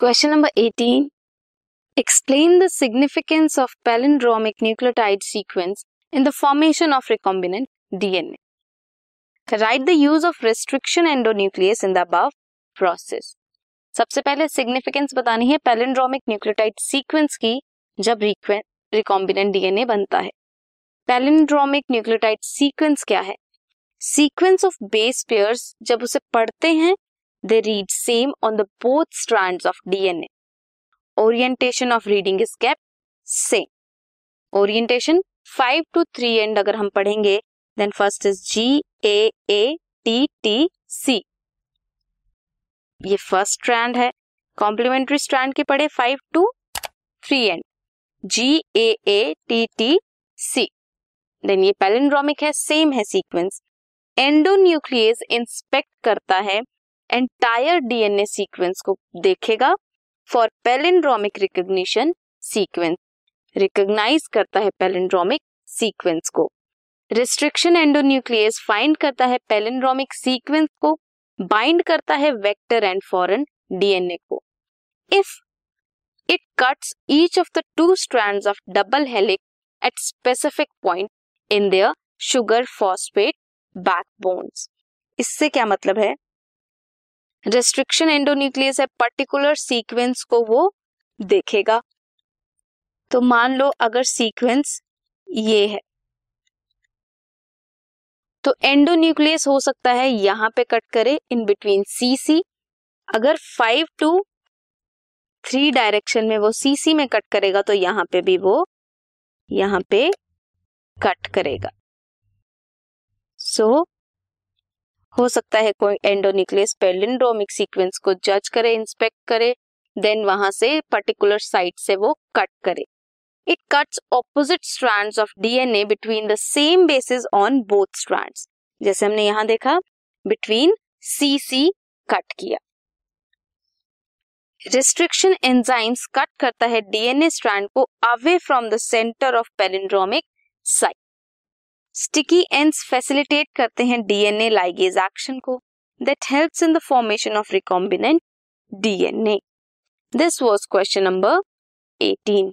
Question number 18, explain the significance of palindromic nucleotide sequence in the formation of recombinant DNA. Right the use of restriction endonuclease in the above process. सबसे पहले significance बतानी है palindromic nucleotide sequence की जब recombinant DNA बनता है। Palindromic nucleotide sequence क्या है? सीक्वेंस ऑफ बेस पेयर्स, जब उसे पढ़ते हैं they read same on the both strands of DNA. Orientation of reading is kept same. Orientation 5 to 3 end अगर हम पढ़ेंगे, then first is G, A, T, T, C. ये first strand है, complementary strand के पढ़े 5 to 3 end. G, A, T, T, C. Then ये palindromic है, same है sequence. Endonuclease inspect करता है एंटायर डीएनए सीक्वेंस को, देखेगा for palindromic recognition sequence, recognize करता है पैलिंड्रोमिक सीक्वेंस को। रिस्ट्रिक्शन एंडोन्यूक्लियस फाइंड करता है पैलिंड्रोमिक सीक्वेंस को, बाइंड करता है वेक्टर एंड फॉरेन डीएनए को। If it cuts each of the two strands of double helix at specific point in their sugar phosphate backbones. इससे क्या मतलब है? रेस्ट्रिक्शन एंडोन्यूक्लियस है, पर्टिकुलर सीक्वेंस को वो देखेगा। तो मान लो अगर सीक्वेंस ये है तो एंडोन्यूक्लियस हो सकता है यहां पे कट करे इन बिटवीन सीसी। अगर 5 to 3 डायरेक्शन में वो सीसी में कट करेगा तो यहां पे भी वो यहां पे कट करेगा। सो हो सकता है कोई एंडोन्यूक्लियस पैलिंड्रोमिक सीक्वेंस को जज करे, इंस्पेक्ट करे, देन वहां से पर्टिकुलर साइड से वो कट करे। It cuts opposite strands of DNA between the same bases on both strands. जैसे हमने यहां देखा बिटवीन सीसी कट किया। रिस्ट्रिक्शन एंजाइम्स कट करता है डीएनए स्ट्रैंड को away from the centre of palindromic site. Sticky ends facilitate करते हैं डीएनए लाइगेज एक्शन को, that helps in the formation of recombinant DNA. This was question number 18।